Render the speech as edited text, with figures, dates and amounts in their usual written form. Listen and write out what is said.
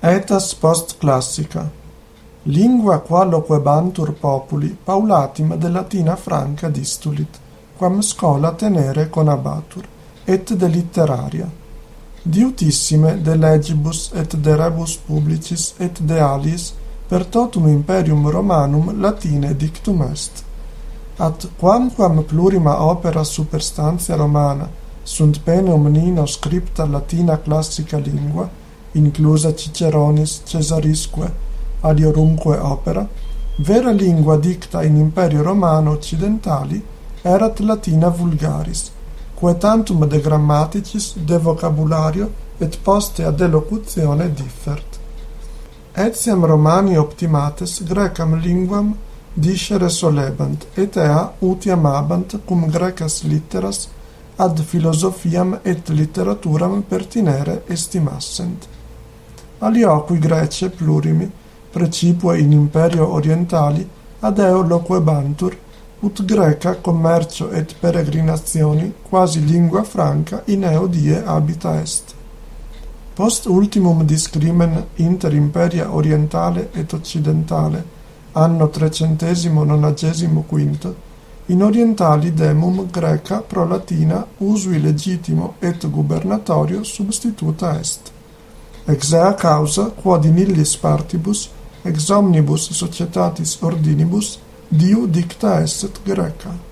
Aetas postclassica. Lingua qualoquebantur populi, paulatim de latina franca distulit, quam scola tenere conabatur, et de litteraria. Diutissime de legibus et de rebus publicis et de aliis, per totum imperium Romanum latine dictum est. At quamquam plurima opera superstantia Romana sunt pene omnino scripta latina classica lingua, inclusa Ciceronis Cesarisque, adiorumque opera, vera lingua dicta in imperio Romano occidentali erat latina vulgaris, quae tantum de grammaticis, de vocabulario et postea de locutione differt. Etiam Romani optimates grecam linguam discere solebant, et ea utiam abant cum grecas litteras ad filosofiam et literaturam pertinere estimassent. Aliocui Grece plurimi, precipue in imperio orientali, ad eo loquebantur, ut greca commercio et peregrinazioni, quasi lingua franca in eo die habita est. Post ultimum discrimen inter imperia orientale et occidentale, anno 395, in orientali demum greca pro latina usui legitimo et gubernatorio substituta est. Ex ea causa, quod in illis partibus, ex omnibus societatis ordinibus, diu dicta esset greca.